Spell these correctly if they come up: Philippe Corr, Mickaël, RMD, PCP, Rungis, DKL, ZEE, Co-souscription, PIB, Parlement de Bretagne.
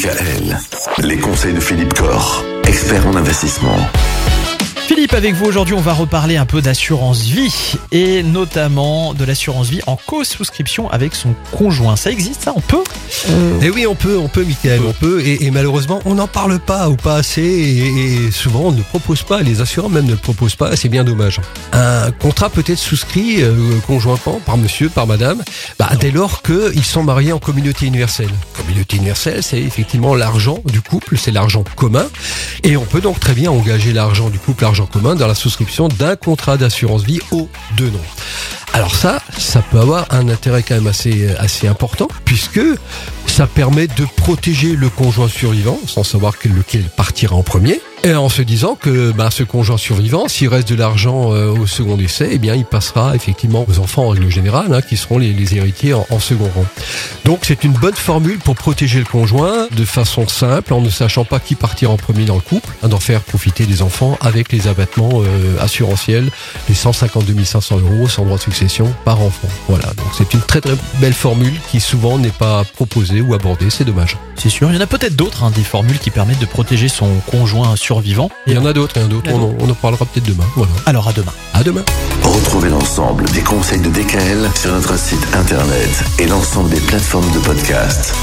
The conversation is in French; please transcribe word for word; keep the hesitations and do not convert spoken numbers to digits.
D K L, les conseils de Philippe Corr, expert en investissement. Philippe, avec vous aujourd'hui, on va reparler un peu d'assurance vie et notamment de l'assurance vie en co-souscription avec son conjoint. Ça existe, ça? On peut euh... Et oui, on peut, on peut, Mickaël, on peut. Et, et malheureusement, on n'en parle pas ou pas assez. Et, et souvent, on ne propose pas. Les assureurs même ne le proposent pas. C'est bien dommage. Un contrat peut être souscrit euh, conjointement par monsieur, par madame, bah, dès lors qu'ils sont mariés en communauté universelle. Communauté universelle, c'est effectivement l'argent du couple, c'est l'argent commun. Et on peut donc très bien engager l'argent du couple, l'argent en commun dans la souscription d'un contrat d'assurance vie aux deux noms. Alors ça, ça peut avoir un intérêt quand même assez, assez important, puisque ça permet de protéger le conjoint survivant, sans savoir lequel partira en premier, et en se disant que bah, ce conjoint survivant, s'il reste de l'argent euh, au second décès, eh bien, il passera effectivement aux enfants en règle générale, hein, qui seront les, les héritiers en, en second rang. Donc c'est une bonne formule pour protéger le conjoint de façon simple, en ne sachant pas qui partira en premier dans le couple, hein, d'en faire profiter les enfants avec les abattements euh, assurantiels, les cent cinquante-deux mille cinq cents euros sans droit de succession par enfant. Voilà, donc c'est une très très belle formule qui souvent n'est pas proposée ou abordée, c'est dommage. C'est sûr, il y en a peut-être d'autres, hein, des formules qui permettent de protéger son conjoint sur Vivant. Il y en a d'autres, il y en a d'autres. On, on en parlera peut-être demain. Voilà. Alors à demain. À demain. Retrouvez l'ensemble des conseils de D K L sur notre site internet et l'ensemble des plateformes de podcast.